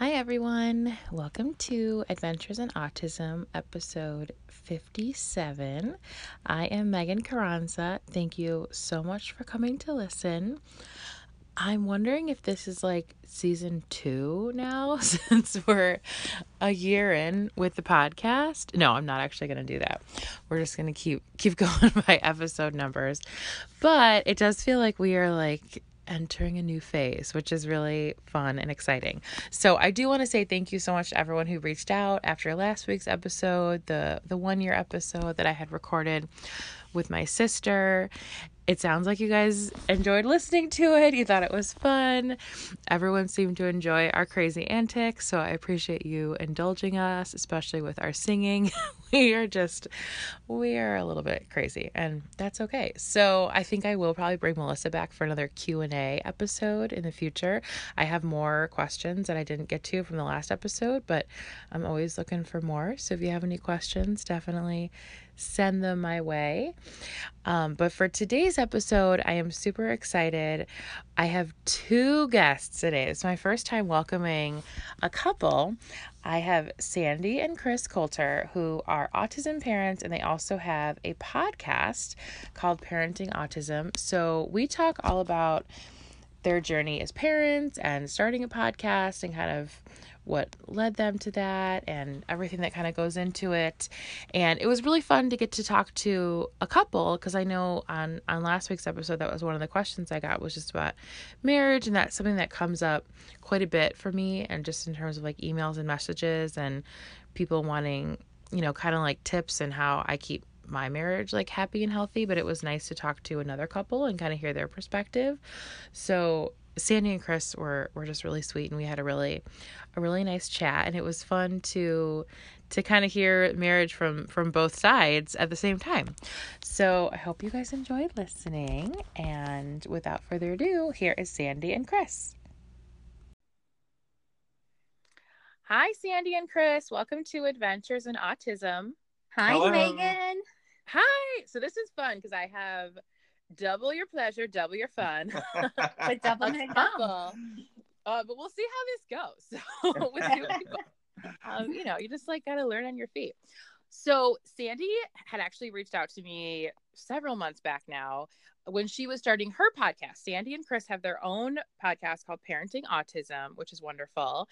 Hi everyone, welcome to Adventures in Autism, episode 57. I am Megan Carranza. Thank you so much for coming to listen. I'm wondering if this is like season 2 now, since we're a year in with the podcast. No, I'm not actually going to do that. We're just going to keep going by episode numbers. But it does feel like we are like entering a new phase, which is really fun and exciting. So I do want to say thank you so much to everyone who reached out after last week's episode, the 1-year episode that I had recorded with my sister. It sounds like you guys enjoyed listening to it. You thought it was fun. Everyone seemed to enjoy our crazy antics, so I appreciate you indulging us, especially with our singing. We are a little bit crazy, and that's okay. So I think I will probably bring Melissa back for another Q&A episode in the future. I have more questions that I didn't get to from the last episode, but I'm always looking for more. So if you have any questions, definitely send them my way. But for today's episode, I am super excited. I have 2 guests today. It's my first time welcoming a couple. I have Sandy and Chris Coulter, who are autism parents, and they also have a podcast called Parenting Autism. So we talk all about their journey as parents and starting a podcast and kind of what led them to that and everything that kind of goes into it. And it was really fun to get to talk to a couple, because I know on last week's episode, that was one of the questions I got, was just about marriage. And that's something that comes up quite a bit for me, and just in terms of like emails and messages and people wanting, you know, kind of like tips and how I keep my marriage like happy and healthy. But it was nice to talk to another couple and kind of hear their perspective. So Sandy and Chris were just really sweet, and we had a really nice chat, and it was fun to kind of hear marriage from both sides at the same time. So I hope you guys enjoyed listening, and without further ado, here is Sandy and Chris. Hi, Sandy and Chris. Welcome to Adventures in Autism. Hi. Hello, Megan. Hi. So this is fun because I have double your pleasure, double your fun. But double my couple. But we'll see how this goes. So with new people, you know, you just like gotta learn on your feet. So Sandy had actually reached out to me several months back now when she was starting her podcast. Sandy and Chris have their own podcast called Parenting Autism, which is wonderful.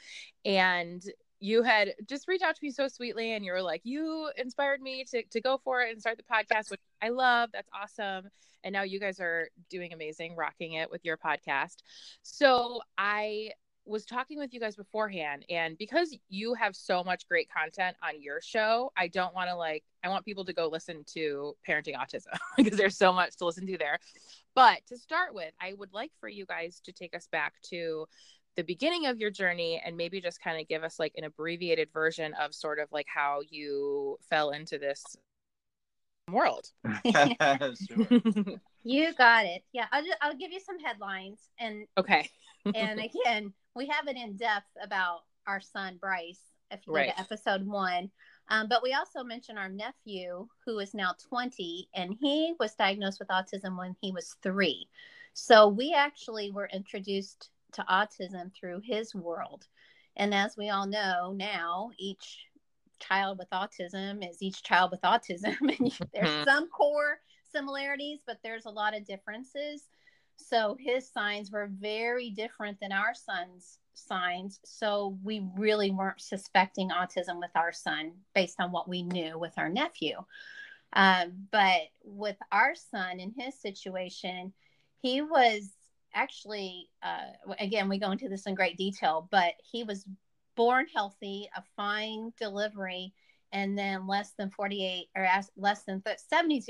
And you had just reached out to me so sweetly, and you were like, you inspired me to go for it and start the podcast, which I love. That's awesome. And now you guys are doing amazing, rocking it with your podcast. So I was talking with you guys beforehand, and because you have so much great content on your show, I want people to go listen to Parenting Autism because there's so much to listen to there. But to start with, I would like for you guys to take us back to the beginning of your journey, and maybe just kind of give us like an abbreviated version of sort of like how you fell into this world. Sure. You got it. Yeah. I'll give you some headlines, and okay. And again, we have it in depth about our son, Bryce, if you go to episode 1. But we also mentioned our nephew, who is now 20, and he was diagnosed with autism when he was 3. So we actually were introduced to autism through his world. And as we all know now, each child with autism, and there's some core similarities, but there's a lot of differences. So his signs were very different than our son's signs, so we really weren't suspecting autism with our son based on what we knew with our nephew. But with our son, in his situation, he was actually, again, we go into this in great detail, but he was born healthy, a fine delivery, and then less than 72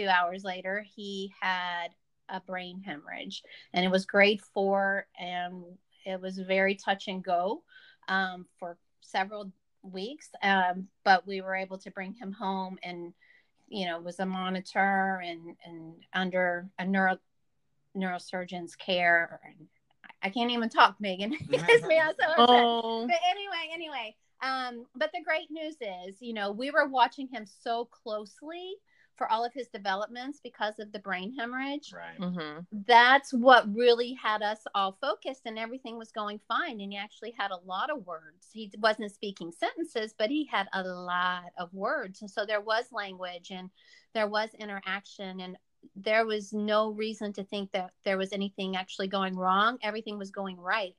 hours later, he had a brain hemorrhage, and it was grade 4, and it was very touch and go. for several weeks, but we were able to bring him home, and was a monitor and under a neurosurgeon's care. I can't even talk, Megan, because me, I'm so upset. Oh. But anyway. But the great news is, we were watching him so closely for all of his developments because of the brain hemorrhage. Right. Mm-hmm. That's what really had us all focused, and everything was going fine. And he actually had a lot of words. He wasn't speaking sentences, but he had a lot of words. And so there was language and there was interaction, and there was no reason to think that there was anything actually going wrong. Everything was going right.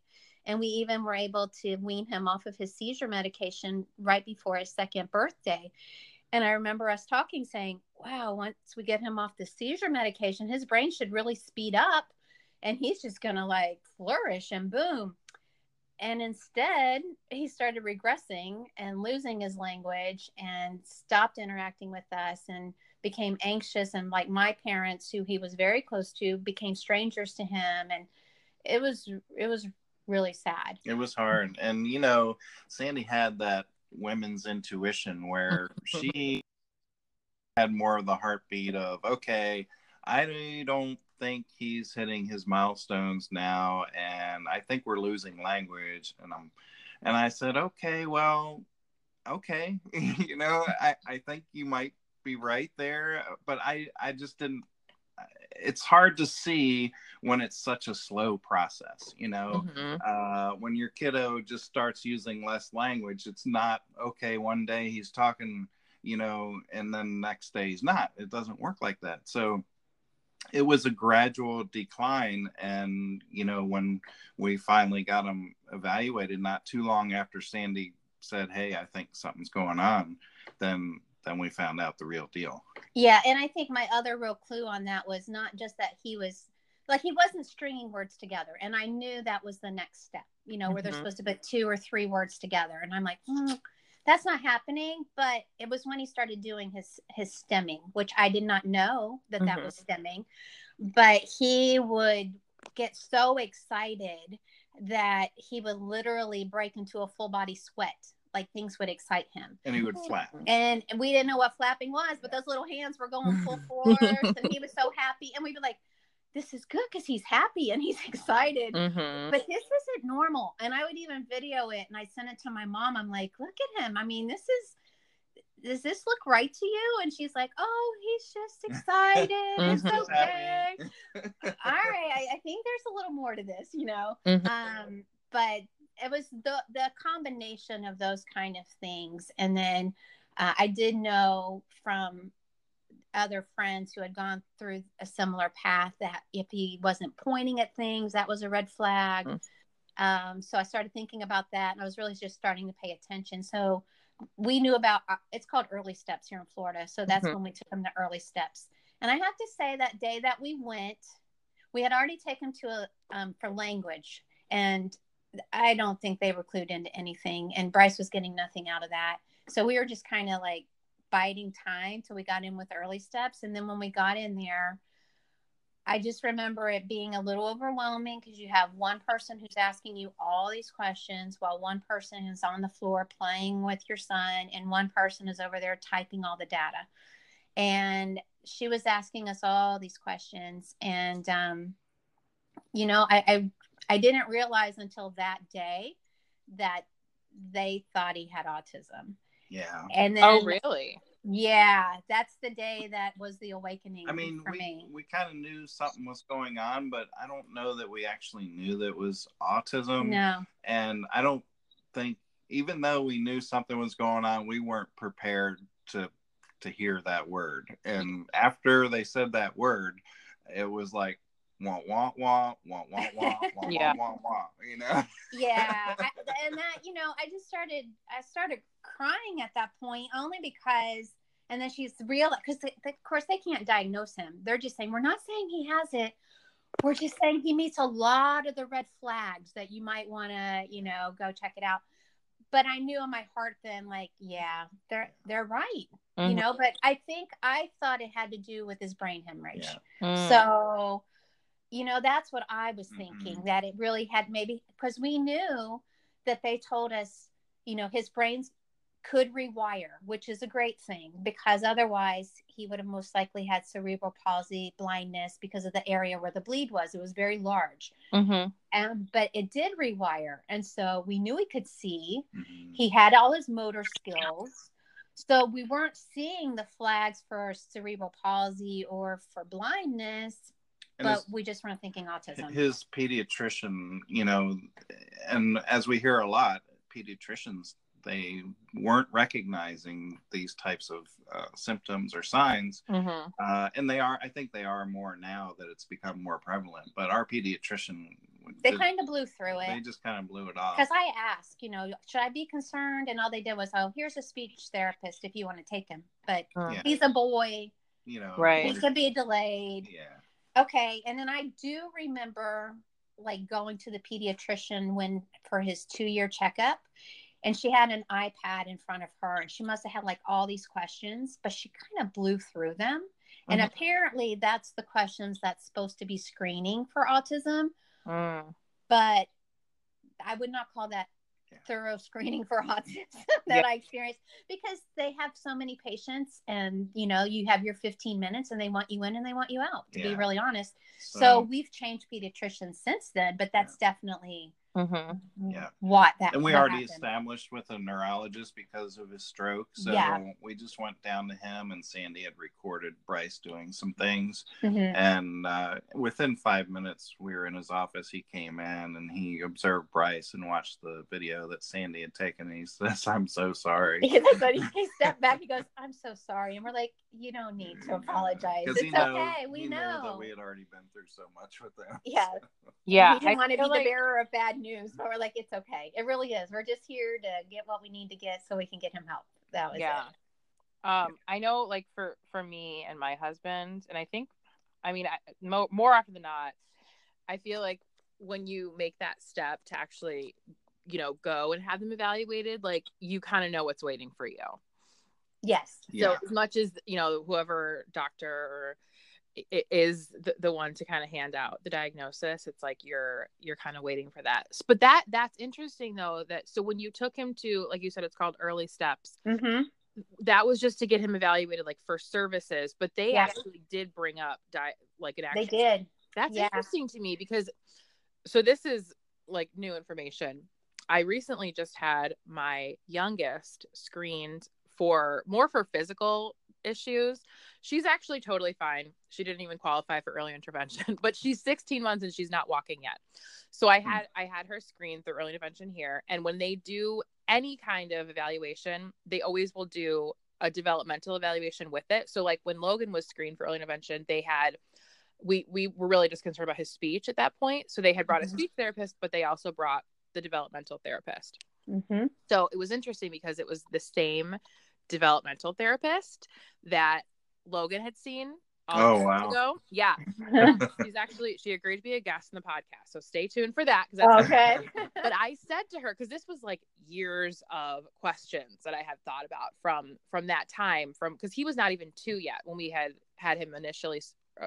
And we even were able to wean him off of his seizure medication right before his second birthday. And I remember us talking, saying, wow, once we get him off the seizure medication, his brain should really speed up and he's just going to flourish and boom. And instead, he started regressing and losing his language and stopped interacting with us and became anxious. And like my parents, who he was very close to, became strangers to him. And it was really sad. It was hard. And Sandy had that women's intuition where she had more of the heartbeat of, okay, I don't think he's hitting his milestones now, and I think we're losing language. And I said, okay, I think you might be right there, but I just didn't. It's hard to see when it's such a slow process, mm-hmm. When your kiddo just starts using less language, it's not, okay, one day he's talking, and then next day he's not. It doesn't work like that. So it was a gradual decline. And, when we finally got him evaluated, not too long after Sandy said, hey, I think something's going on, then we found out the real deal. Yeah. And I think my other real clue on that was not just that he was he wasn't stringing words together. And I knew that was the next step, mm-hmm. where they're supposed to put 2 or 3 words together. And I'm like, that's not happening. But it was when he started doing his stemming, which I did not know that mm-hmm. that was stemming, but he would get so excited that he would literally break into a full body sweat. Things would excite him, and he would flap, and we didn't know what flapping was, but those little hands were going full force, and he was so happy, and we'd be like, this is good because he's happy and he's excited, mm-hmm. but this isn't normal. And I would even video it, and I sent it to my mom. I'm like, look at him. I mean, does this look right to you? And she's like, oh, he's just excited. It's okay. All right. I think there's a little more to this, mm-hmm. But it was the combination of those kind of things. And then I did know from other friends who had gone through a similar path that if he wasn't pointing at things, that was a red flag. Mm-hmm. So I started thinking about that, and I was really just starting to pay attention. So we knew about, it's called Early Steps here in Florida. So that's mm-hmm. when we took him to Early Steps. And I have to say that day that we went, we had already taken him to for language, and I don't think they were clued into anything, and Bryce was getting nothing out of that. So we were just kind of biding time till we got in with Early Steps. And then when we got in there, I just remember it being a little overwhelming, because you have one person who's asking you all these questions while one person is on the floor playing with your son, and one person is over there typing all the data. And she was asking us all these questions. And, I didn't realize until that day that they thought he had autism. Yeah. And then, oh, really? Yeah. That's the day that was the awakening. I mean, we kind of knew something was going on, but I don't know that we actually knew that it was autism. No. And I don't think, even though we knew something was going on, we weren't prepared to hear that word. And after they said that word, it was like, wah, wah, wah, wah, wah, wah, wah, yeah. wah, wah, wah, Yeah. I started crying at that point, only because, and then she's real, because of course they can't diagnose him. They're just saying, we're not saying he has it. We're just saying he meets a lot of the red flags that you might want to, go check it out. But I knew in my heart then, yeah, they're right, mm-hmm. But I think I thought it had to do with his brain hemorrhage. Yeah. Mm. So, that's what I was thinking, mm-hmm. that it really had, maybe because we knew that they told us, you know, his brains could rewire, which is a great thing, because otherwise he would have most likely had cerebral palsy, blindness, because of the area where the bleed was. It was very large. Mm-hmm. But it did rewire. And so we knew he could see. Mm-hmm. He had all his motor skills. So we weren't seeing the flags for cerebral palsy or for blindness, and but we just weren't thinking autism. His pediatrician, you know, and as we hear a lot, pediatricians, they weren't recognizing these types of symptoms or signs. Mm-hmm. And they are, I think they are more now that it's become more prevalent, but our pediatrician, they kind of blew through it. They just kind of blew it off. Because I asked, you know, should I be concerned? And all they did was, oh, here's a speech therapist if you want to take him. But yeah. He's a boy. You know. Right. He could be delayed. Yeah. Okay. And then I do remember, like, going to the pediatrician when for his 2-year checkup. And she had an iPad in front of her, and she must have had like all these questions, but she kind of blew through them. Mm-hmm. And apparently that's the questions that's supposed to be screening for autism. Mm. But I would not call that thorough screening for autism that I experienced, because they have so many patients, and, you know, you have your 15 minutes and they want you in and they want you out, to be really honest. So we've changed pediatricians since then, but that's definitely... Mm-hmm. Yeah. What that and we already happened. Established with a neurologist because of his stroke. So we just went down to him, and Sandy had recorded Bryce doing some things. Mm-hmm. And within 5 minutes, we were in his office. He came in and he observed Bryce and watched the video that Sandy had taken. And he says, "I'm so sorry." He stepped back. He goes, "I'm so sorry." And we're like, "You don't need to apologize. It's okay. We know that we had already been through so much with them." Yeah. So. Yeah. We didn't want to be the bearer of bad news, but we're like, it's okay. It really is. We're just here to get what we need to get so we can get him help. That was it. I know, like, for me and my husband, and I think, I mean, more often than not, I feel like when you make that step to actually, you know, go and have them evaluated, like, you kind of know what's waiting for you. Yes. Yeah. So as much as, you know, whoever doctor or is the one to kind of hand out the diagnosis, it's like you're kind of waiting for that. But that's interesting though, that so when you took him to, like you said, it's called Early Steps. Mm-hmm. That was just to get him evaluated, like, for services, but they actually did bring up like an actual. They did. That's interesting to me, because so this is like new information. I recently just had my youngest screened for physical issues. She's actually totally fine. She didn't even qualify for early intervention, but she's 16 months and she's not walking yet. So I had her screened through early intervention here. And when they do any kind of evaluation, they always will do a developmental evaluation with it. So like when Logan was screened for early intervention, we were really just concerned about his speech at that point. So they had brought a speech therapist, but they also brought the developmental therapist. Mm-hmm. So it was interesting because it was the same developmental therapist that Logan had seen ago. Yeah. She agreed to be a guest in the podcast, so stay tuned for that, but I said to her, because this was like years of questions that I had thought about from that time, because he was not even 2 yet when we had him initially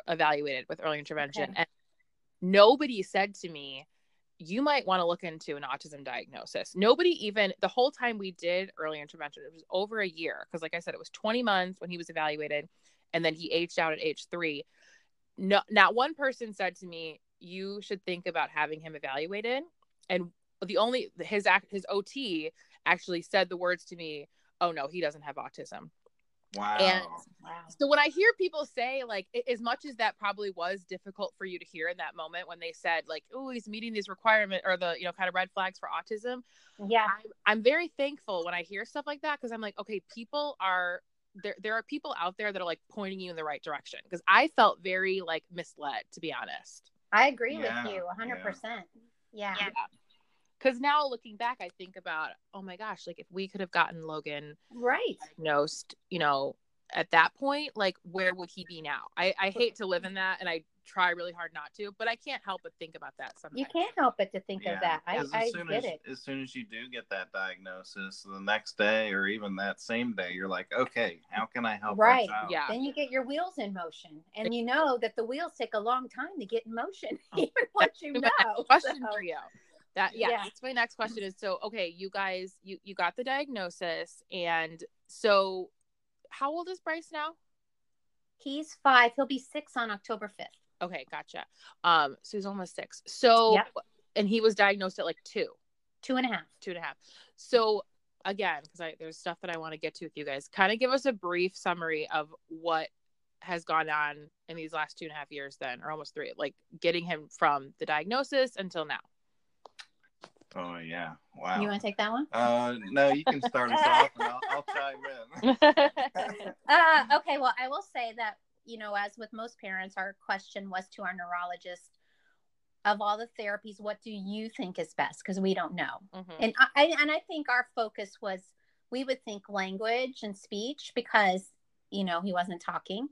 evaluated with early intervention. And nobody said to me, you might want to look into an autism diagnosis. Nobody even, the whole time we did early intervention, it was over a year. Cause like I said, it was 20 months when he was evaluated, and then he aged out at age 3. No, not one person said to me, you should think about having him evaluated. And his OT actually said the words to me, oh no, he doesn't have autism. Wow. And so when I hear people say, like, as much as that probably was difficult for you to hear in that moment, when they said like, oh, he's meeting these requirements or the, you know, kind of red flags for autism. Yeah. I'm very thankful when I hear stuff like that. Cause I'm like, okay, people are, there are people out there that are like pointing you in the right direction. Cause I felt very like misled, to be honest. I agree with you 100%. Yeah. Because now looking back, I think about, oh my gosh, like if we could have gotten Logan diagnosed, you know, at that point, like where would he be now? I hate to live in that, and I try really hard not to, but I can't help but think about that sometimes. You can't help but to think of that. As soon as you do get that diagnosis, the next day or even that same day, you're like, okay, how can I help my child? Yeah. Then you get your wheels in motion, and you know that the wheels take a long time to get in motion, even once you know. Question for you. That, yeah, that's my next question is, so, okay, you guys, you got the diagnosis. And so how old is Bryce now? He's 5. He'll be 6 on October 5th. Okay. Gotcha. So he's almost 6. So, yep. And he was diagnosed at like 2.5. So again, because there's stuff that I want to get to with you guys, kind of give us a brief summary of what has gone on in these last 2.5 years then, or almost 3, like getting him from the diagnosis until now. Oh yeah. Wow. You want to take that one? No, you can start us off and I'll chime in. Okay. Well, I will say that, you know, as with most parents, our question was to our neurologist, of all the therapies, what do you think is best? Because we don't know. Mm-hmm. And I think our focus was, we would think language and speech, because, you know, he wasn't talking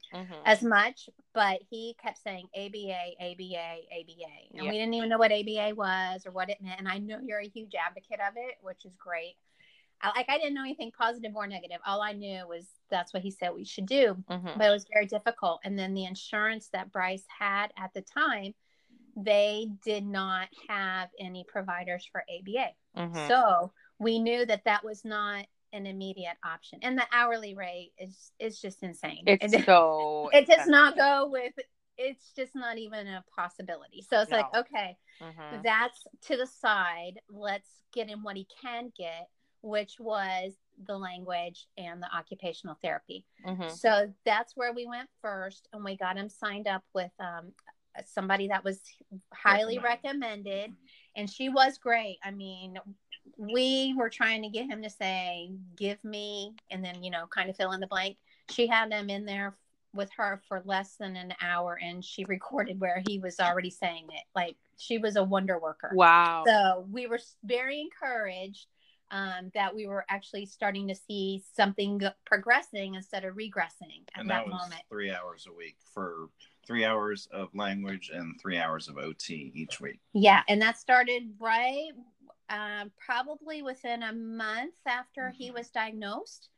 as much, but he kept saying ABA, ABA, ABA. And we didn't even know what ABA was or what it meant. And I know you're a huge advocate of it, which is great. I didn't know anything positive or negative. All I knew was that's what he said we should do, but it was very difficult. And then the insurance that Bryce had at the time, they did not have any providers for ABA. So we knew that that was not an immediate option. And the hourly rate is just insane. It does not go with, it's just not even a possibility. So it's like, okay, that's to the side. Let's get him what he can get, which was the language and the occupational therapy. So that's where we went first. And we got him signed up with, somebody that was highly recommended, and she was great. I mean, we were trying to get him to say, give me, and then, you know, kind of fill in the blank. She had him in there with her for less than an hour, and she recorded where he was already saying it. Like, she was a wonder worker. Wow. So we were very encouraged that we were actually starting to see something progressing instead of regressing at and that was moment. 3 hours a week for 3 hours of language and 3 hours of OT each week. Yeah. And that started right probably within a month after he was diagnosed.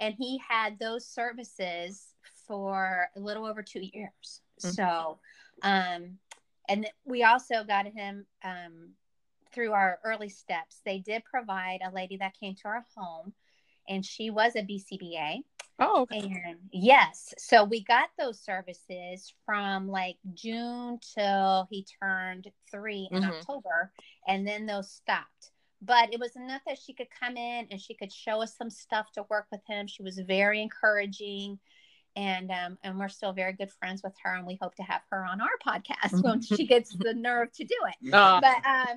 And he had those services for a little over 2 years. So, and we also got him through our Early Steps. They did provide a lady that came to our home, and she was a BCBA. Oh, okay. And yes. So we got those services from like June till he turned 3 in October, and then those stopped. But it was enough that she could come in and she could show us some stuff to work with him. She was very encouraging, and we're still very good friends with her, and we hope to have her on our podcast when she gets the nerve to do it. But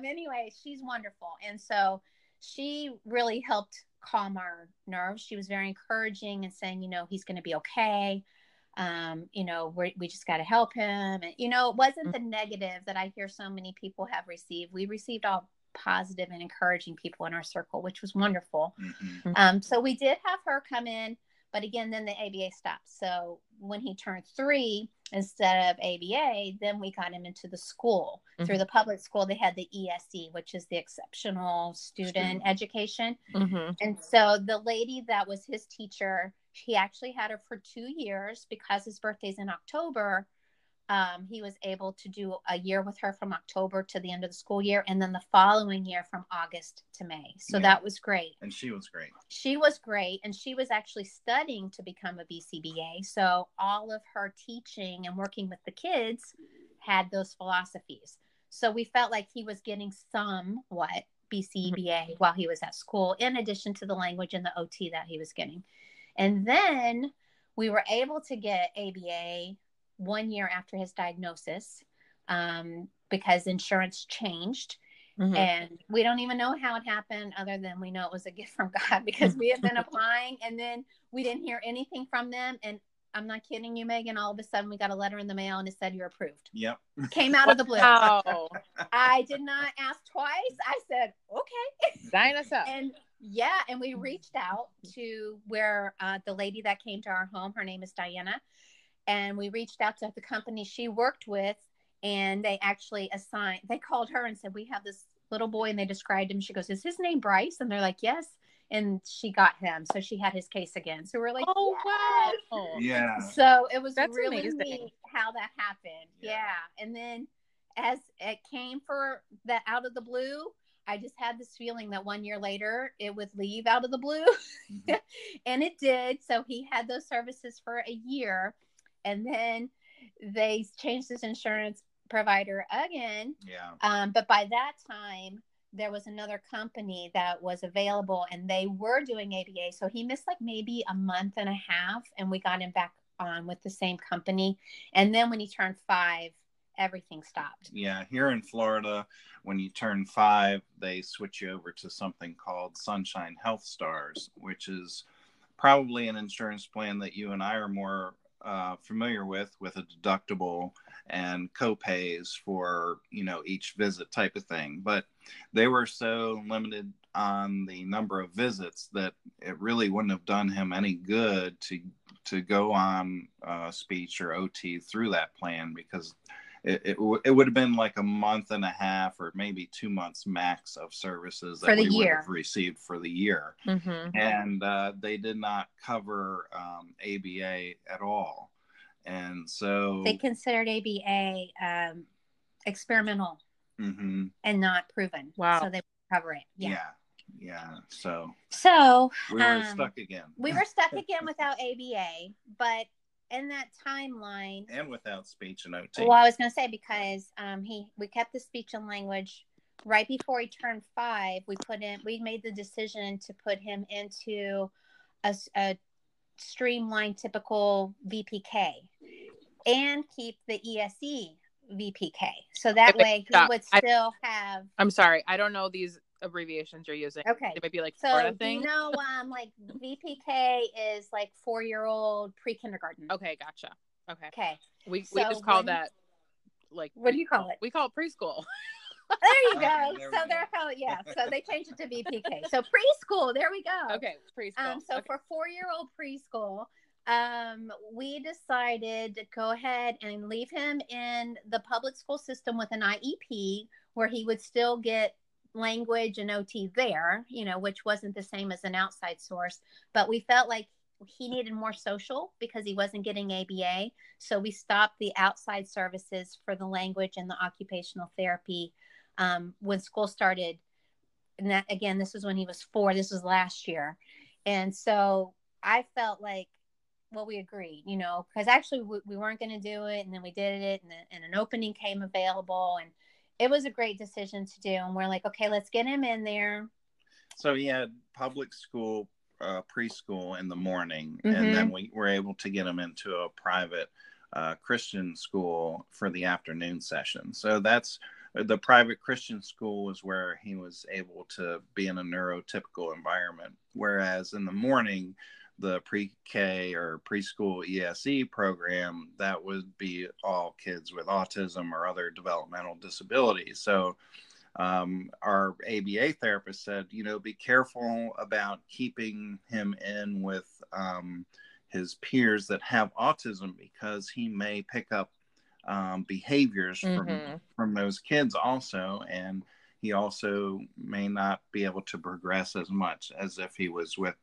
anyway, she's wonderful. And so she really helped calm our nerves. She was very encouraging and saying, you know, he's going to be okay. You know, we just got to help him. And, you know, it wasn't the negative that I hear so many people have received. We received all positive and encouraging people in our circle, which was wonderful. So we did have her come in, but again, then the ABA stopped. So when he turned 3, instead of ABA, then we got him into the school. Through the public school, they had the ESE, which is the Exceptional Student Education. And so the lady that was his teacher, he actually had her for 2 years because his birthday's in October. He was able to do a year with her from October to the end of the school year, and then the following year from August to May. So that was great. And she was great. She was great. And she was actually studying to become a BCBA. So all of her teaching and working with the kids had those philosophies. So we felt like he was getting somewhat BCBA while he was at school, in addition to the language and the OT that he was getting. And then we were able to get ABA 1 year after his diagnosis, because insurance changed, and we don't even know how it happened, other than we know it was a gift from God, because we had been applying and then we didn't hear anything from them. And I'm not kidding you, Megan, all of a sudden we got a letter in the mail and it said, you're approved. Yep. Came out of the blue. Oh. I did not ask twice. I said, okay. Sign us up. And yeah. And we reached out to where, the lady that came to our home, her name is Diana. And we reached out to the company she worked with, and they actually assigned, they called her and said, we have this little boy, and they described him. She goes, is his name Bryce? And they're like, yes. And she got him. So she had his case again. So we're like, oh, yes! Wow. Yeah. So it was That's really amazing. Neat how that happened. Yeah. And then as it came for that out of the blue, I just had this feeling that 1 year later it would leave out of the blue. Mm-hmm. And it did. So he had those services for a year, and then they changed his insurance provider again. Yeah. But by that time there was another company that was available, and they were doing ABA. So he missed like maybe a month and a half, and we got him back on with the same company. And then when he turned 5, everything stopped. Yeah. Here in Florida, when you turn 5, they switch you over to something called Sunshine Health Stars, which is probably an insurance plan that you and I are more familiar with a deductible and co-pays for, you know, each visit type of thing. But they were so limited on the number of visits that it really wouldn't have done him any good to go on speech or OT through that plan, because it would have been like a month and a half or maybe 2 months max of services that we would have received for the year. Mm-hmm. And they did not cover ABA at all. And so they considered ABA experimental, mm-hmm, and not proven. Wow. So they would cover it. Yeah. Yeah. So we were stuck again. We were stuck again without ABA, but in that timeline, and without speech and OT. Well, I was going to say, because we kept the speech and language right before he turned 5. We made the decision to put him into a streamlined typical VPK and keep the ESE VPK. So that way he would still have. I'm sorry, I don't know these abbreviations you're using. Okay. It might be like Florida thing. You know, like VPK is like 4-year-old pre-kindergarten. Okay, gotcha. Okay. We just call that like, what do you call it? We call it preschool. There you go. So they changed it to VPK. So preschool, there we go. Okay, preschool. For 4-year-old preschool, we decided to go ahead and leave him in the public school system with an IEP, where he would still get language and OT there, you know, which wasn't the same as an outside source, but we felt like he needed more social because he wasn't getting ABA. So we stopped the outside services for the language and the occupational therapy when school started. And that, again, this was when he was 4, this was last year. And so I felt like, well, we agreed, you know, because actually we weren't going to do it. And then we did it, and an opening came available, and it was a great decision to do. And we're like, okay, let's get him in there. So he had public school, preschool in the morning. Mm-hmm. And then we were able to get him into a private Christian school for the afternoon session. So that's the private Christian school was where he was able to be in a neurotypical environment. Whereas in the morning, the pre-K or preschool ESE program, that would be all kids with autism or other developmental disabilities. So our ABA therapist said, you know, be careful about keeping him in with his peers that have autism, because he may pick up behaviors, mm-hmm, from those kids also. And he also may not be able to progress as much as if he was with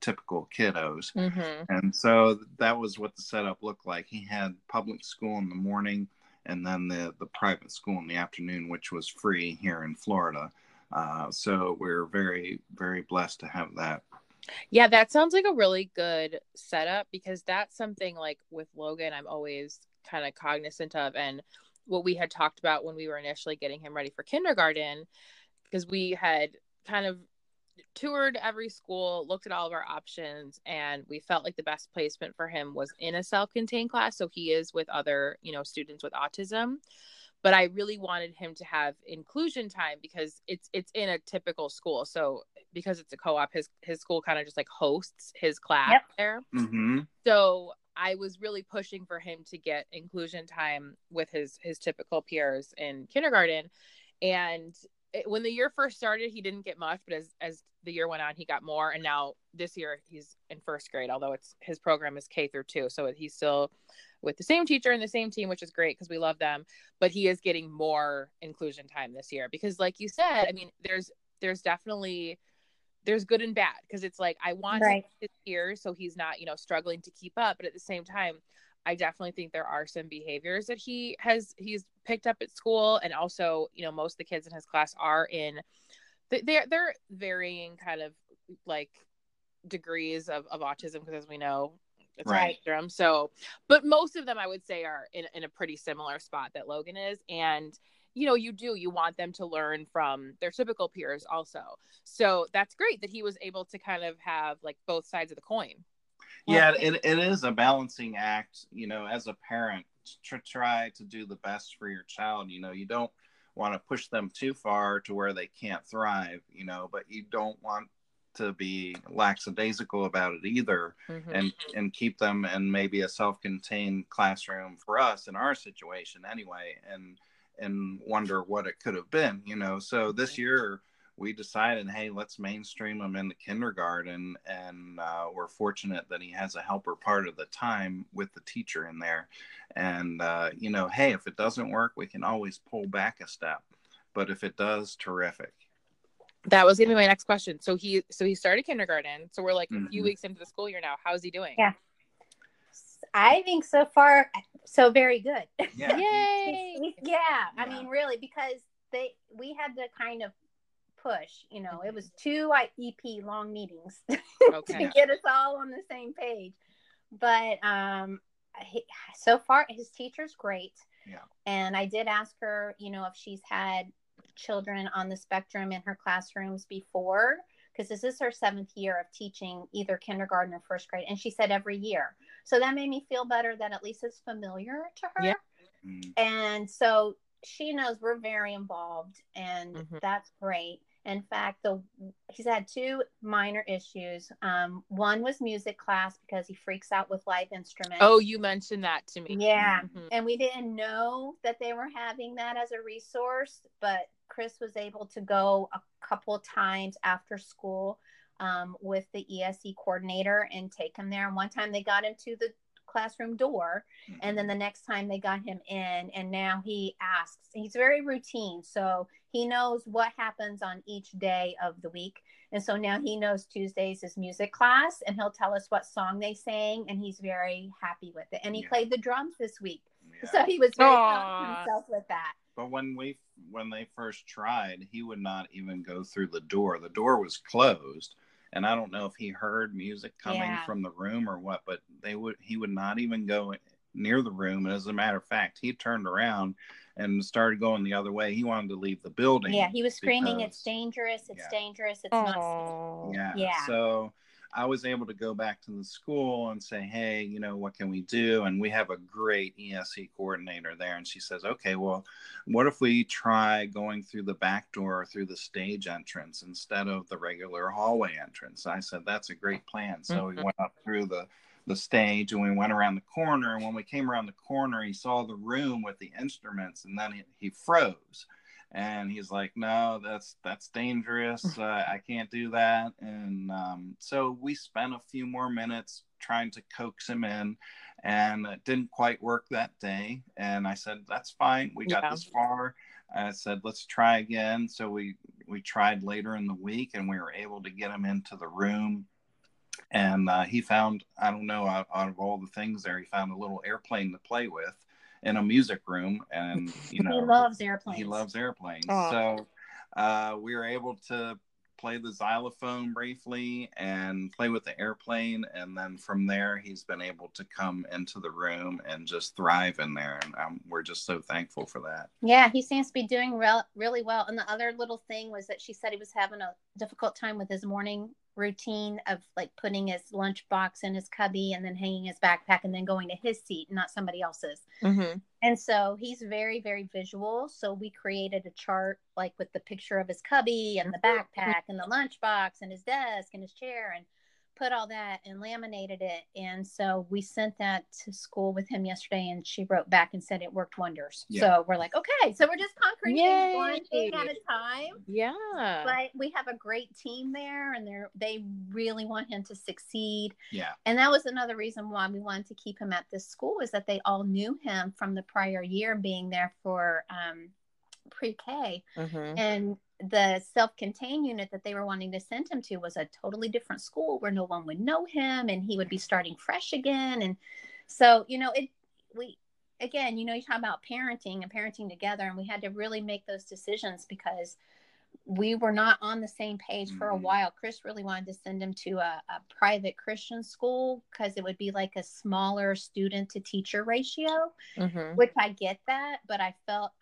typical kiddos. Mm-hmm. And so that was what the setup looked like. He had public school in the morning, and then the private school in the afternoon, which was free here in Florida. So we're very, very blessed to have that. Yeah, that sounds like a really good setup, because that's something like with Logan, I'm always kind of cognizant of. And what we had talked about when we were initially getting him ready for kindergarten, because we had kind of toured every school, looked at all of our options, and we felt like the best placement for him was in a self-contained class. So he is with other, you know, students with autism, but I really wanted him to have inclusion time, because it's in a typical school. So because it's a co-op, his school kind of just like hosts his class. Yep. There. Mm-hmm. So I was really pushing for him to get inclusion time with his typical peers in kindergarten. And when the year first started, he didn't get much, but as the year went on, he got more. And now this year he's in first grade, although his program is K-2. So he's still with the same teacher and the same team, which is great because we love them, but he is getting more inclusion time this year. Because like you said, I mean, there's definitely, there's good and bad. Cause it's like, I want his peers, so he's not, you know, struggling to keep up. But at the same time, I definitely think there are some behaviors that he's picked up at school. And also, you know, most of the kids in his class are in they're varying kind of like degrees of autism, because as we know, it's right. Spectrum. So, but most of them I would say are in a pretty similar spot that Logan is. And, you know, you want them to learn from their typical peers also. So that's great that he was able to kind of have like both sides of the coin. Yeah, it is a balancing act, you know, as a parent, to try to do the best for your child. You know, you don't want to push them too far to where they can't thrive, you know, but you don't want to be lackadaisical about it either, mm-hmm. and keep them in maybe a self-contained classroom, for us in our situation anyway, and wonder what it could have been, you know. So this year we decided, hey, let's mainstream him into kindergarten, and we're fortunate that he has a helper part of the time with the teacher in there. And, you know, hey, if it doesn't work, we can always pull back a step. But if it does, terrific. That was going to be my next question. So he started kindergarten. So we're like mm-hmm. a few weeks into the school year now. How's he doing? Yeah. I think so far, so very good. Yeah. Yay. Yeah. I mean, really, because we had to kind of push, you know, it was 2 IEP long meetings to get us all on the same page. But so far, his teacher's great. Yeah. And I did ask her, you know, if she's had children on the spectrum in her classrooms before, because this is her 7th year of teaching either kindergarten or first grade, and she said every year. So that made me feel better that at least it's familiar to her. Yeah. Mm-hmm. And so she knows we're very involved, and mm-hmm. that's great. In fact, he's had 2 minor issues. One was music class, because he freaks out with live instruments. Oh, you mentioned that to me. Yeah. Mm-hmm. And we didn't know that they were having that as a resource, but Chris was able to go a couple times after school with the ESE coordinator and take him there. And one time they got him to the classroom door, and then the next time they got him in, and now he asks. He's very routine, so he knows what happens on each day of the week, and so now he knows Tuesdays is music class, and he'll tell us what song they sang, and he's very happy with it. And he played the drums this week, so he was very proud of himself with that. But when they first tried, he would not even go through the door. The door was closed. And I don't know if he heard music coming from the room or what, but he would not even go near the room. And as a matter of fact, he turned around and started going the other way. He wanted to leave the building. Yeah, he was screaming, it's dangerous, it's dangerous, it's not safe. Yeah, so I was able to go back to the school and say, hey, you know, what can we do? And we have a great ESE coordinator there. And she says, okay, well, what if we try going through the back door or through the stage entrance instead of the regular hallway entrance? I said, that's a great plan. So mm-hmm. we went up through the stage, and we went around the corner. And when we came around the corner, he saw the room with the instruments, and then he froze. And he's like, no, that's dangerous. I can't do that. And so we spent a few more minutes trying to coax him in, and it didn't quite work that day. And I said, that's fine. We got this far. I said, let's try again. So we tried later in the week, and we were able to get him into the room. And he found, I don't know, out of all the things there, he found a little airplane to play with in a music room, and you know, he loves airplanes. Aww. So we were able to play the xylophone briefly and play with the airplane, and then from there he's been able to come into the room and just thrive in there, and we're just so thankful for that. Yeah, he seems to be doing really well. And the other little thing was that she said he was having a difficult time with his morning routine of like putting his lunchbox in his cubby and then hanging his backpack and then going to his seat, not somebody else's. Mm-hmm. And so he's very, very visual. So we created a chart like with the picture of his cubby and the backpack and the lunchbox and his desk and his chair, and put all that and laminated it. And so we sent that to school with him yesterday, and she wrote back and said it worked wonders. Yeah. So we're like, okay, so we're just conquering things one thing at a time. Yeah. But we have a great team there, and they really want him to succeed. Yeah. And that was another reason why we wanted to keep him at this school, is that they all knew him from the prior year being there for pre-K. Mm-hmm. And the self-contained unit that they were wanting to send him to was a totally different school where no one would know him, and he would be starting fresh again. And so, you know, you talk about parenting and parenting together, and we had to really make those decisions, because we were not on the same page for a while. Chris really wanted to send him to a private Christian school because it would be like a smaller student to teacher ratio, which I get that. But I felt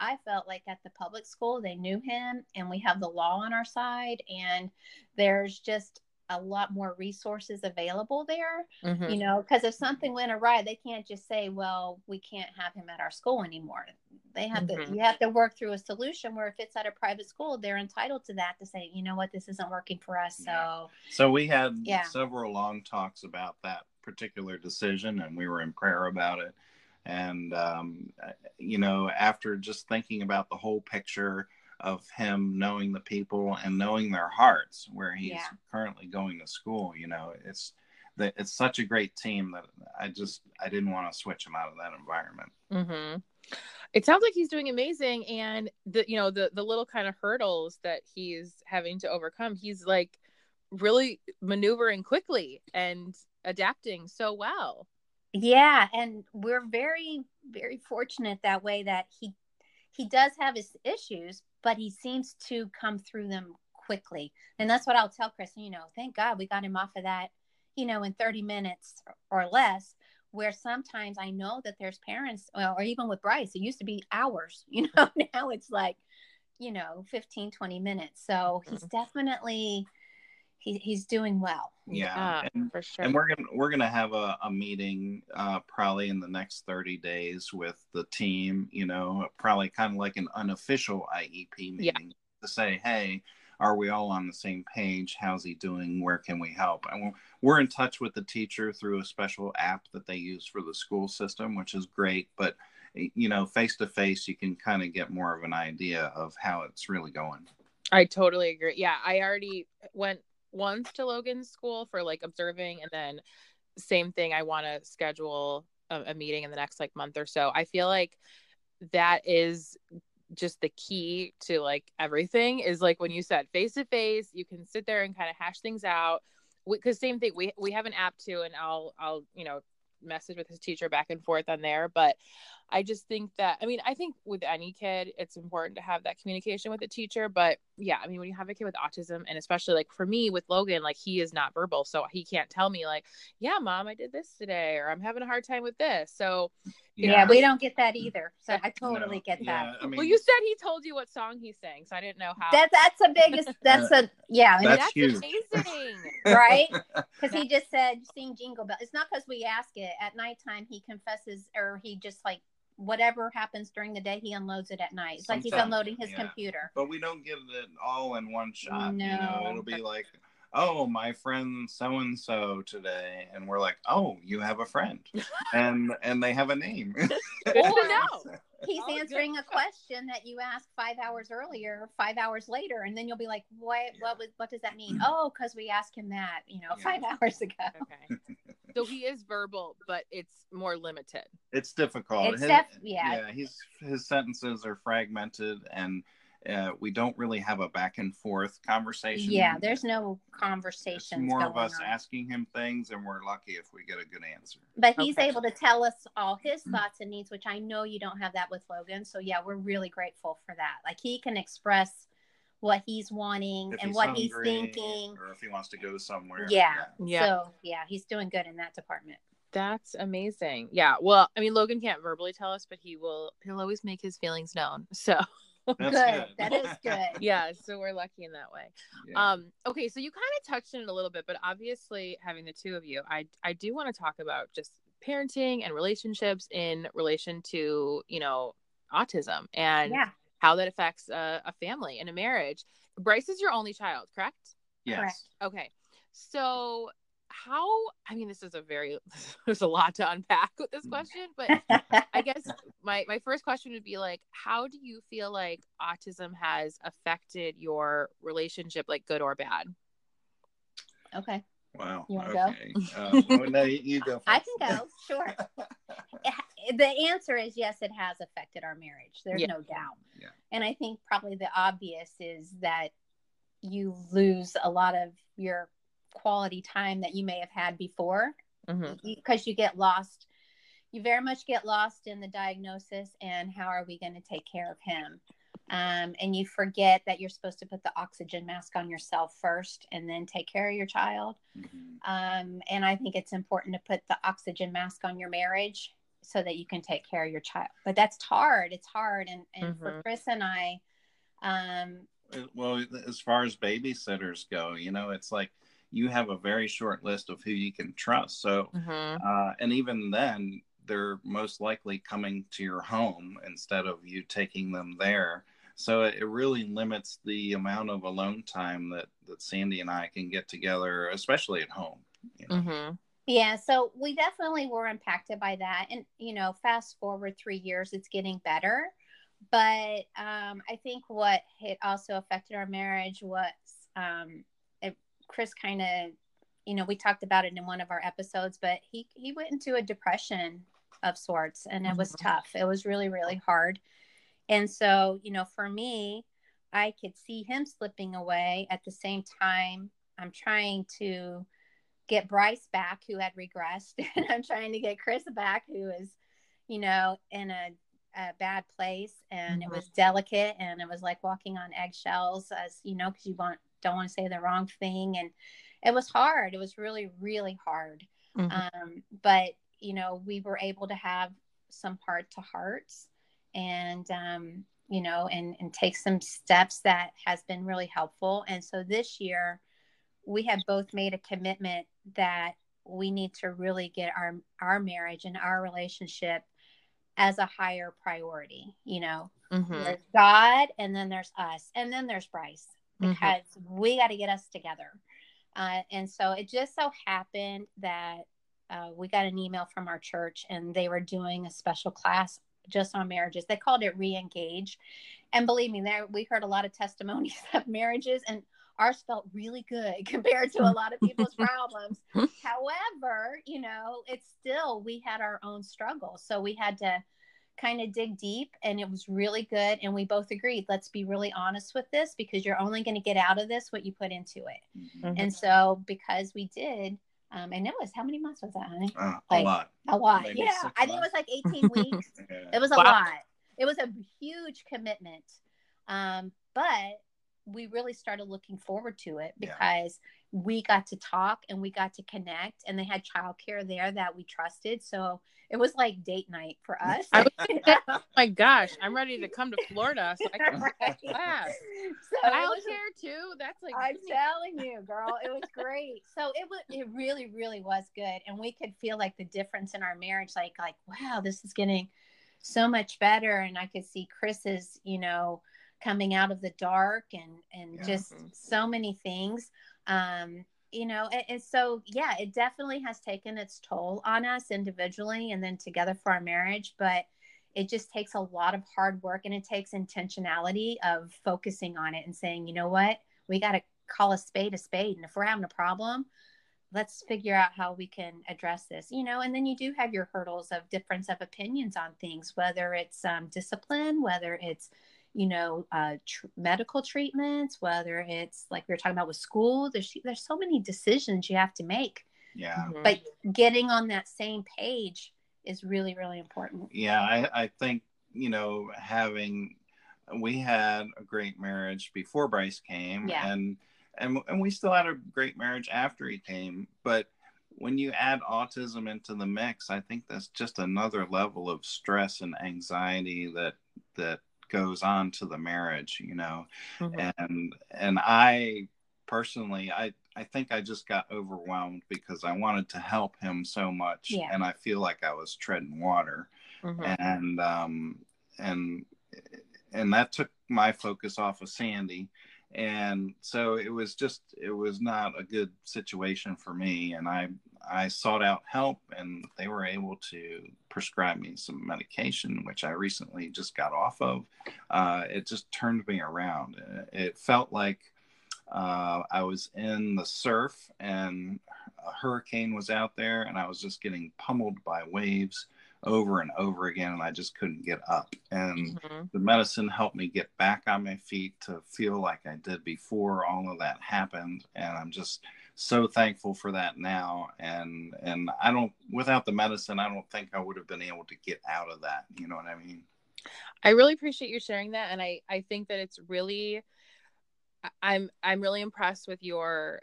like at the public school, they knew him and we have the law on our side, and there's just a lot more resources available there, you know, because if something went awry, they can't just say, well, we can't have him at our school anymore. They have to, you have to work through a solution, where if it's at a private school, they're entitled to that, to say, you know what, this isn't working for us. So we had several long talks about that particular decision, and we were in prayer about it. And, you know, after just thinking about the whole picture of him, knowing the people and knowing their hearts where he's currently going to school, you know, it's such a great team that I didn't want to switch him out of that environment. It sounds like he's doing amazing. And the little kind of hurdles that he's having to overcome, he's like really maneuvering quickly and adapting so well. Yeah. And we're very, very fortunate that way, that he does have his issues, but he seems to come through them quickly. And that's what I'll tell Chris, you know, thank God we got him off of that, you know, in 30 minutes or less, where sometimes I know that there's parents, or even with Bryce, it used to be hours, you know, now it's like, you know, 15, 20 minutes. So he's definitely, he's doing well. Yeah, and, for sure. And we're gonna have a meeting probably in the next 30 days with the team. You know, probably kind of like an unofficial IEP meeting to say, hey, are we all on the same page? How's he doing? Where can we help? And we're in touch with the teacher through a special app that they use for the school system, which is great. But you know, face to face, you can kind of get more of an idea of how it's really going. I totally agree. Yeah, I already went once to Logan's school for like observing, and then same thing, I want to schedule a meeting in the next like month or so. I feel like that is just the key to like everything, is like when you said face to face, you can sit there and kind of hash things out, because same thing, we have an app too, and I'll you know, message with his teacher back and forth on there. But I just think that, I mean, I think with any kid, it's important to have that communication with the teacher. But yeah, I mean, when you have a kid with autism, and especially like for me with Logan, like he is not verbal, so he can't tell me like, yeah, mom, I did this today, or I'm having a hard time with this. So yeah we don't get that either. So I totally get that. I mean, well, you said he told you what song he sang, so I didn't know how. That's the biggest. That's huge. Amazing, right? Because he just said sing Jingle Bell. It's not because we ask it. At nighttime, he confesses, or he just like, whatever happens during the day, he unloads it at night. It's sometimes, like he's unloading his computer. But we don't give it all in one shot. No. You know, it'll be like, oh, my friend so-and-so today. And we're like, oh, you have a friend. and they have a name. He's answering a question that you asked 5 hours earlier, 5 hours later. And then you'll be like, what does that mean? Oh, because we asked him that, you know, 5 hours ago. Okay. So he is verbal, but it's more limited. It's difficult. His sentences are fragmented, and we don't really have a back and forth conversation. Yeah, there's no conversations. It's more of us asking him things, and we're lucky if we get a good answer. But he's able to tell us all his thoughts and needs, which I know you don't have that with Logan. So yeah, we're really grateful for that. Like he can express what he's wanting and what he's thinking, or if he wants to go somewhere. So he's doing good in that department. That's amazing. Yeah, well, I mean, Logan can't verbally tell us, but he'll always make his feelings known, so that's good. That is good. Yeah, so we're lucky in that way. Yeah. Okay, so you kind of touched on it a little bit, but obviously having the two of you, I do want to talk about just parenting and relationships in relation to, you know, autism and how that affects a family and a marriage. Bryce is your only child, correct? Yes. Correct. Okay. So there's a lot to unpack with this question, but I guess my first question would be like, how do you feel like autism has affected your relationship, like good or bad? Okay. Wow. You want to go? No, you go first. I can go. Sure. The answer is yes, it has affected our marriage. There's no doubt. Yeah. And I think probably the obvious is that you lose a lot of your quality time that you may have had before, because you get lost. You very much get lost in the diagnosis and how are we going to take care of him? And you forget that you're supposed to put the oxygen mask on yourself first and then take care of your child. Mm-hmm. And I think it's important to put the oxygen mask on your marriage so that you can take care of your child. But that's hard. It's hard. And mm-hmm. for Chris and I, well, as far as babysitters go, you know, it's like you have a very short list of who you can trust. So, mm-hmm. And even then, they're most likely coming to your home instead of you taking them there. So it really limits the amount of alone time that Sandy and I can get together, especially at home. You know? Mm-hmm. Yeah. So we definitely were impacted by that. And, you know, fast forward 3 years, it's getting better. But I think what it also affected our marriage was Chris kind of, you know, we talked about it in one of our episodes, but he went into a depression of sorts, and it was tough. It was really, really hard. And so, you know, for me, I could see him slipping away. At the same time, I'm trying to get Bryce back, who had regressed, and I'm trying to get Chris back, who is, you know, in a bad place. And it was delicate, and it was like walking on eggshells, as you know, because you don't want to say the wrong thing. And it was hard. It was really, really hard. Mm-hmm. But, you know, we were able to have some heart to hearts and, you know, and take some steps that has been really helpful. And so this year we have both made a commitment that we need to really get our marriage and our relationship as a higher priority. You know, mm-hmm. there's God, and then there's us, and then there's Bryce, because mm-hmm. we got to get us together. And so it just so happened that we got an email from our church, and they were doing a special class just on marriages. They called it Re-Engage. And believe me, we heard a lot of testimonies of marriages, and ours felt really good compared to a lot of people's problems. However, you know, it's still, we had our own struggle. So we had to kind of dig deep, and it was really good. And we both agreed, let's be really honest with this, because you're only going to get out of this what you put into it. Mm-hmm. And so, because we did, and it was, how many months was that, honey? A lot. Maybe, yeah. I think it was like 18 weeks. Yeah. It was a lot. It was a huge commitment. But we really started looking forward to it, because we got to talk and we got to connect, and they had childcare there that we trusted. So it was like date night for us. Oh my gosh, I'm ready to come to Florida so I can class. So childcare too. That's like, I'm telling you, girl, it was great. So it really, really was good. And we could feel like the difference in our marriage, like, wow, this is getting so much better. And I could see Chris's, you know, coming out of the dark and just so many things. You know, and so, yeah, it definitely has taken its toll on us individually and then together for our marriage, but it just takes a lot of hard work, and it takes intentionality of focusing on it and saying, you know what, we got to call a spade. And if we're having a problem, let's figure out how we can address this, you know. And then you do have your hurdles of difference of opinions on things, whether it's discipline, whether it's, you know, medical treatments, whether it's like we were talking about with school, there's so many decisions you have to make. Yeah. Mm-hmm. But getting on that same page is really, really important. Yeah. I think, you know, we had a great marriage before Bryce came, and we still had a great marriage after he came, but when you add autism into the mix, I think that's just another level of stress and anxiety that goes on to the marriage, you know. Mm-hmm. And I personally, I think I just got overwhelmed because I wanted to help him so much, and I feel like I was treading water. Mm-hmm. And that took my focus off of Sandy, and so it was not a good situation for me, and I sought out help, and they were able to prescribe me some medication, which I recently just got off of. It just turned me around. It felt like I was in the surf, and a hurricane was out there, and I was just getting pummeled by waves over and over again, and I just couldn't get up. And mm-hmm. the medicine helped me get back on my feet to feel like I did before all of that happened, and I'm just so thankful for that now. And I don't, without the medicine, I don't think I would have been able to get out of that. You know what I mean? I really appreciate you sharing that. And I think that it's really, I'm really impressed with your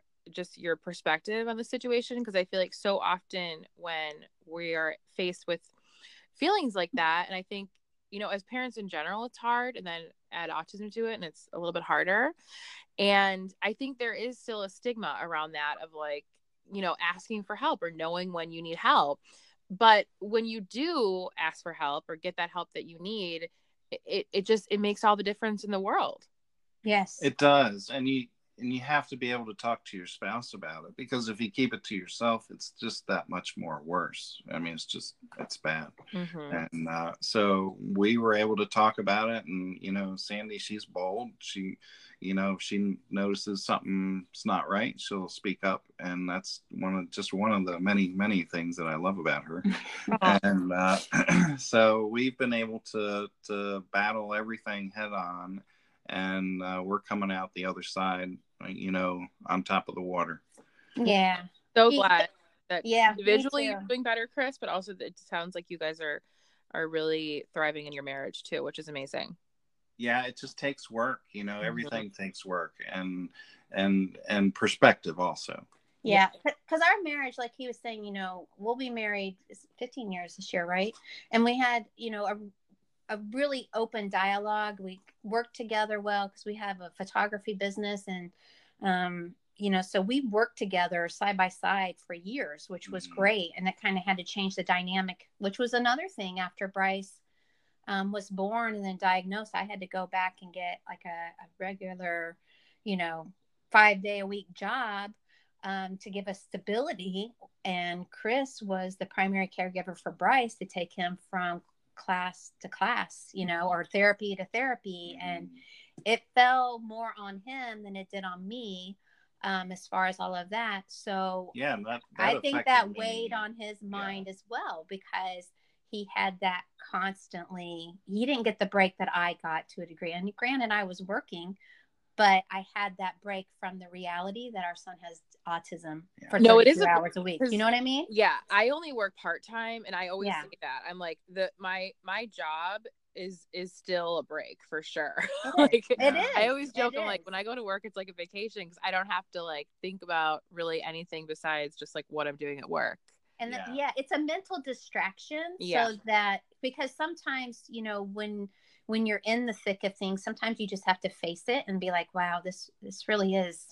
perspective on the situation, because I feel like so often when we are faced with feelings like that, and I think, you know, as parents in general, it's hard, and then add autism to it and it's a little bit harder. And I think there is still a stigma around that of, like, you know, asking for help or knowing when you need help. But when you do ask for help or get that help that you need, it makes all the difference in the world. Yes, it does. And you have to be able to talk to your spouse about it, because if you keep it to yourself, it's just that much more worse. I mean, it's bad. Mm-hmm. And so we were able to talk about it. And, you know, Sandy, she's bold. She, you know, if she notices something's not right, she'll speak up. And that's one of the many, many things that I love about her. And so we've been able to battle everything head on. And we're coming out the other side, you know, on top of the water. Yeah. So glad that individually you're doing better, Chris, but also it sounds like you guys are really thriving in your marriage too, which is amazing. Yeah, it just takes work, you know, everything takes work and perspective also. Yeah, because our marriage, like he was saying, you know, we'll be married 15 years this year, right? And we had, you know, a really open dialogue. We work together well because we have a photography business, and you know, so we worked together side by side for years, which was great. And that kind of had to change the dynamic, which was another thing after Bryce was born and then diagnosed. I had to go back and get like a regular, you know, 5-day-a-week job to give us stability. And Chris was the primary caregiver for Bryce to take him from class to class, you know, or therapy to therapy. And it fell more on him than it did on me as far as all of that. So yeah, I think that weighed on his mind as well, because he had that constantly. He didn't get the break that I got to a degree. And granted, I was working, but I had that break from the reality that our son has autism for 2 hours a week. You know what I mean? Yeah. I only work part-time, and I always say that. I'm like, my job is still a break for sure. Like, it is. I always joke, I'm like, when I go to work, it's like a vacation, because I don't have to like think about really anything besides just like what I'm doing at work. And it's a mental distraction. Yeah. So that, because sometimes, you know, when you're in the thick of things, sometimes you just have to face it and be like, wow, this really is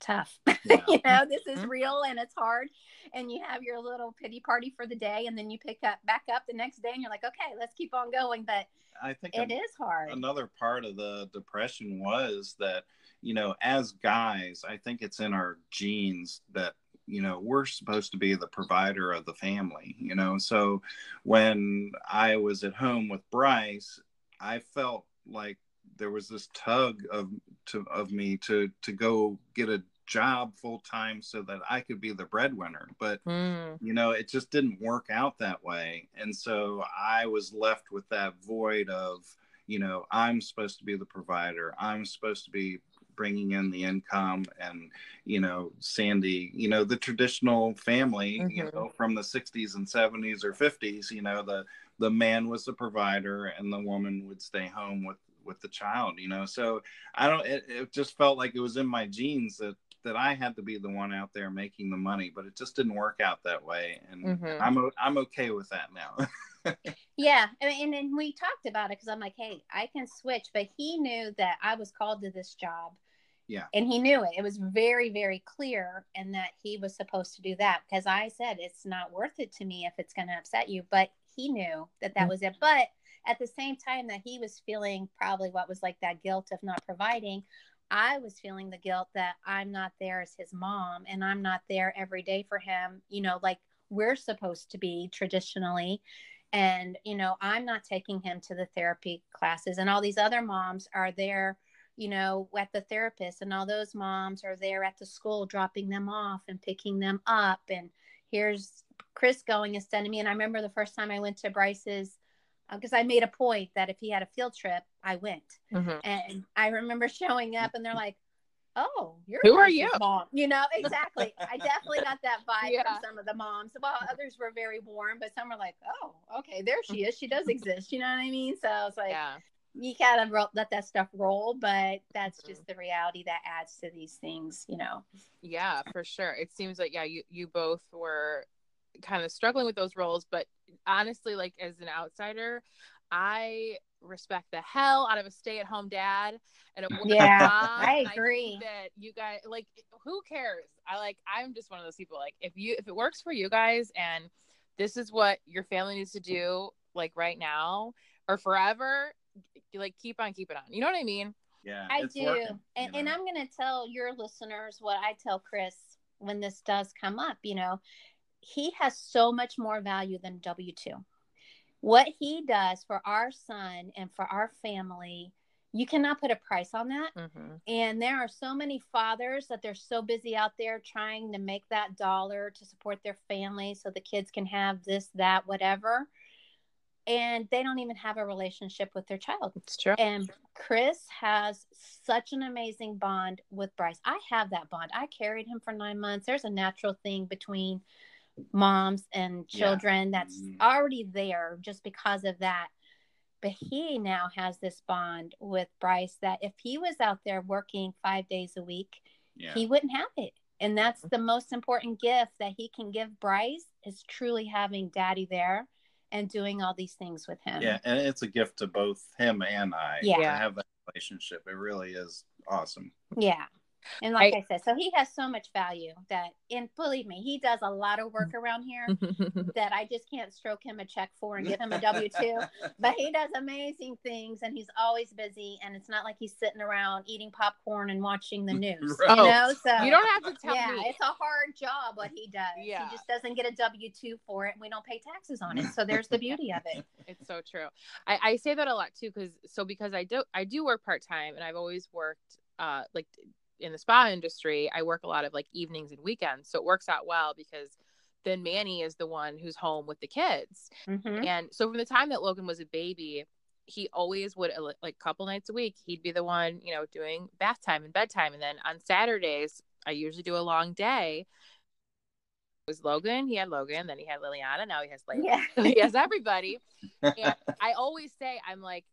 tough. Yeah. You know, this is real and it's hard. And you have your little pity party for the day, and then you pick back up the next day and you're like, okay, let's keep on going. But I think it is hard. Another part of the depression was that, you know, as guys, I think it's in our genes that, you know, we're supposed to be the provider of the family, you know? So when I was at home with Bryce, I felt like there was this tug of me to go get a job full time so that I could be the breadwinner. But, you know, it just didn't work out that way. And so I was left with that void of, you know, I'm supposed to be the provider. I'm supposed to be bringing in the income. And, you know, Sandy, you know, the traditional family, you know, from the 60s and 70s or 50s, you know, the man was the provider and the woman would stay home with the child, you know? So it just felt like it was in my genes that I had to be the one out there making the money, but it just didn't work out that way. And I'm okay with that now. Yeah. And then we talked about it, 'cause I'm like, hey, I can switch, but he knew that I was called to this job. Yeah. And he knew it. It was very, very clear, and that he was supposed to do that, because I said, it's not worth it to me if it's going to upset you. But he knew that was it. But at the same time that he was feeling probably what was like that guilt of not providing, I was feeling the guilt that I'm not there as his mom, and I'm not there every day for him, you know, like we're supposed to be traditionally. And, you know, I'm not taking him to the therapy classes, and all these other moms are there, you know, at the therapist, and all those moms are there at the school dropping them off and picking them up. And here's Chris going and sending me. And I remember the first time I went to Bryce's, because I made a point that if he had a field trip, I went. And I remember showing up and they're like, oh, you're who are you? Mom. You know, exactly. I definitely got that vibe from some of the moms. Well, others were very warm, but some were like, oh, okay, there she is. She does exist. You know what I mean? So I was like, you gotta let that stuff roll, but that's just the reality that adds to these things, you know? Yeah, for sure. It seems like, you both were kind of struggling with those roles, but honestly, like as an outsider, I respect the hell out of a stay-at-home dad and a woman mom. I agree. I that you guys, like, who cares? I'm just one of those people. Like, if it works for you guys and this is what your family needs to do, like right now or forever, like keep on keeping on. You know what I mean? Yeah, I do. Working, and I'm gonna tell your listeners what I tell Chris when this does come up. You know, he has so much more value than W-2. What he does for our son and for our family, you cannot put a price on that. Mm-hmm. And there are so many fathers that they're so busy out there trying to make that dollar to support their family so the kids can have this, that, whatever. And they don't even have a relationship with their child. It's true. And Chris has such an amazing bond with Bryce. I have that bond. I carried him for 9 months. There's a natural thing between moms and children that's already there just because of that. But he now has this bond with Bryce that if he was out there working 5 days a week, he wouldn't have it. And that's the most important gift that he can give Bryce is truly having daddy there and doing all these things with him. Yeah, and it's a gift to both him and I. Yeah. To have that relationship. It really is awesome. Yeah. And like I said, so he has so much value that, and believe me, he does a lot of work around here that I just can't stroke him a check for and give him a W-2, but he does amazing things and he's always busy. And it's not like he's sitting around eating popcorn and watching the news, you know? So you don't have to tell me. It's a hard job what he does. Yeah. He just doesn't get a W-2 for it. And we don't pay taxes on it. So there's the beauty of it. It's so true. I say that a lot too, because I do work part-time and I've always worked like in the spa industry, I work a lot of like evenings and weekends. So it works out well because then Manny is the one who's home with the kids. Mm-hmm. And so from the time that Logan was a baby, he always would, like couple nights a week, he'd be the one, you know, doing bath time and bedtime. And then on Saturdays, I usually do a long day. It was Logan. He had Logan. Then he had Liliana. Now he has Layla. Yeah. He has everybody. And I always say, I'm like,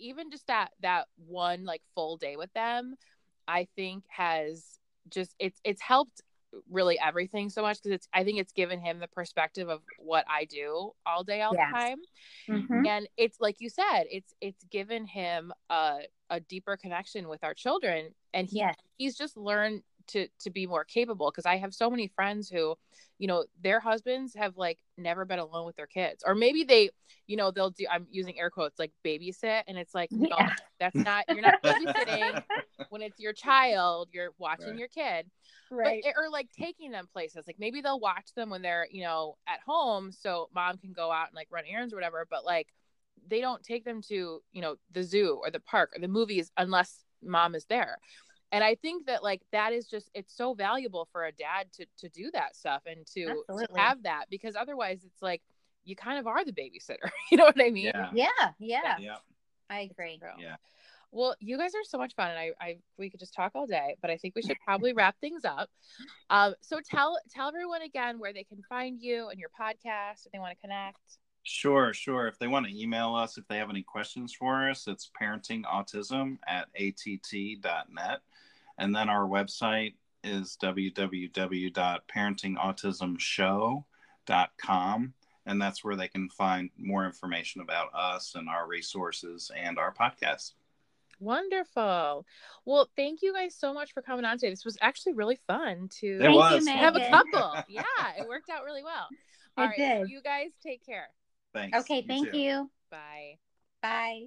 even just that one like full day with them, I think has just, it's helped really everything so much because I think it's given him the perspective of what I do all day, all the time. Mm-hmm. And it's like you said, it's given him a deeper connection with our children. And he's just learned to be more capable. Cause I have so many friends who, you know, their husbands have like never been alone with their kids, or maybe they, you know, they'll do, I'm using air quotes, like babysit. And it's like, no, that's not, you're not babysitting when it's your child, you're watching your kid, right? But, or like taking them places. Like maybe they'll watch them when they're, you know, at home. So mom can go out and like run errands or whatever, but like, they don't take them to, you know, the zoo or the park or the movies unless mom is there. And I think that like, that is just, it's so valuable for a dad to do that stuff and to have that, because otherwise it's like, you kind of are the babysitter. You know what I mean? Yeah. I agree. Yeah. Well, you guys are so much fun and we could just talk all day, but I think we should probably wrap things up. So tell everyone again where they can find you and your podcast if they want to connect. Sure. If they want to email us, if they have any questions for us, it's parentingautism@att.net. And then our website is www.parentingautismshow.com. And that's where they can find more information about us and our resources and our podcast. Wonderful. Well, thank you guys so much for coming on today. This was actually really fun to have a couple. Yeah, it worked out really well. All right, so you guys take care. Thanks. Okay, thank you. Bye. Bye.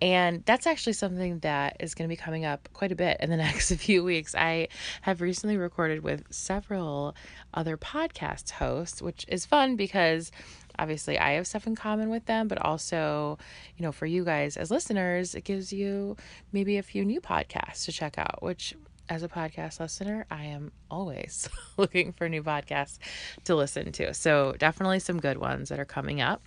And that's actually something that is going to be coming up quite a bit in the next few weeks. I have recently recorded with several other podcast hosts, which is fun because obviously I have stuff in common with them, but also, you know, for you guys as listeners, it gives you maybe a few new podcasts to check out, which as a podcast listener, I am always looking for new podcasts to listen to. So definitely some good ones that are coming up.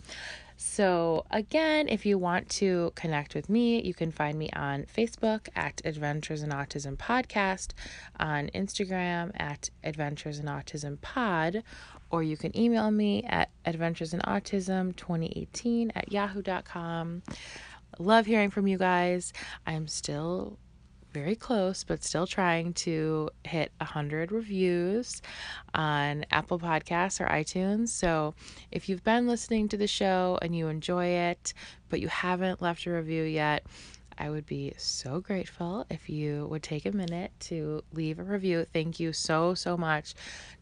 So again, if you want to connect with me, you can find me on Facebook at Adventures in Autism Podcast, on Instagram at Adventures in Autism Pod, or you can email me at adventuresiNautism2018@yahoo.com. Love hearing from you guys. I'm still very close, but still trying to hit 100 reviews on Apple Podcasts or iTunes. So if you've been listening to the show and you enjoy it, but you haven't left a review yet, I would be so grateful if you would take a minute to leave a review. Thank you so, so much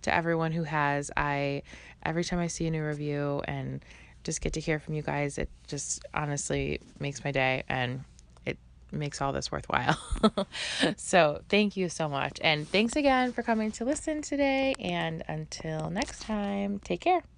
to everyone who has. Every time I see a new review and just get to hear from you guys, it just honestly makes my day and makes all this worthwhile. So thank you so much. And thanks again for coming to listen today. And until next time, take care.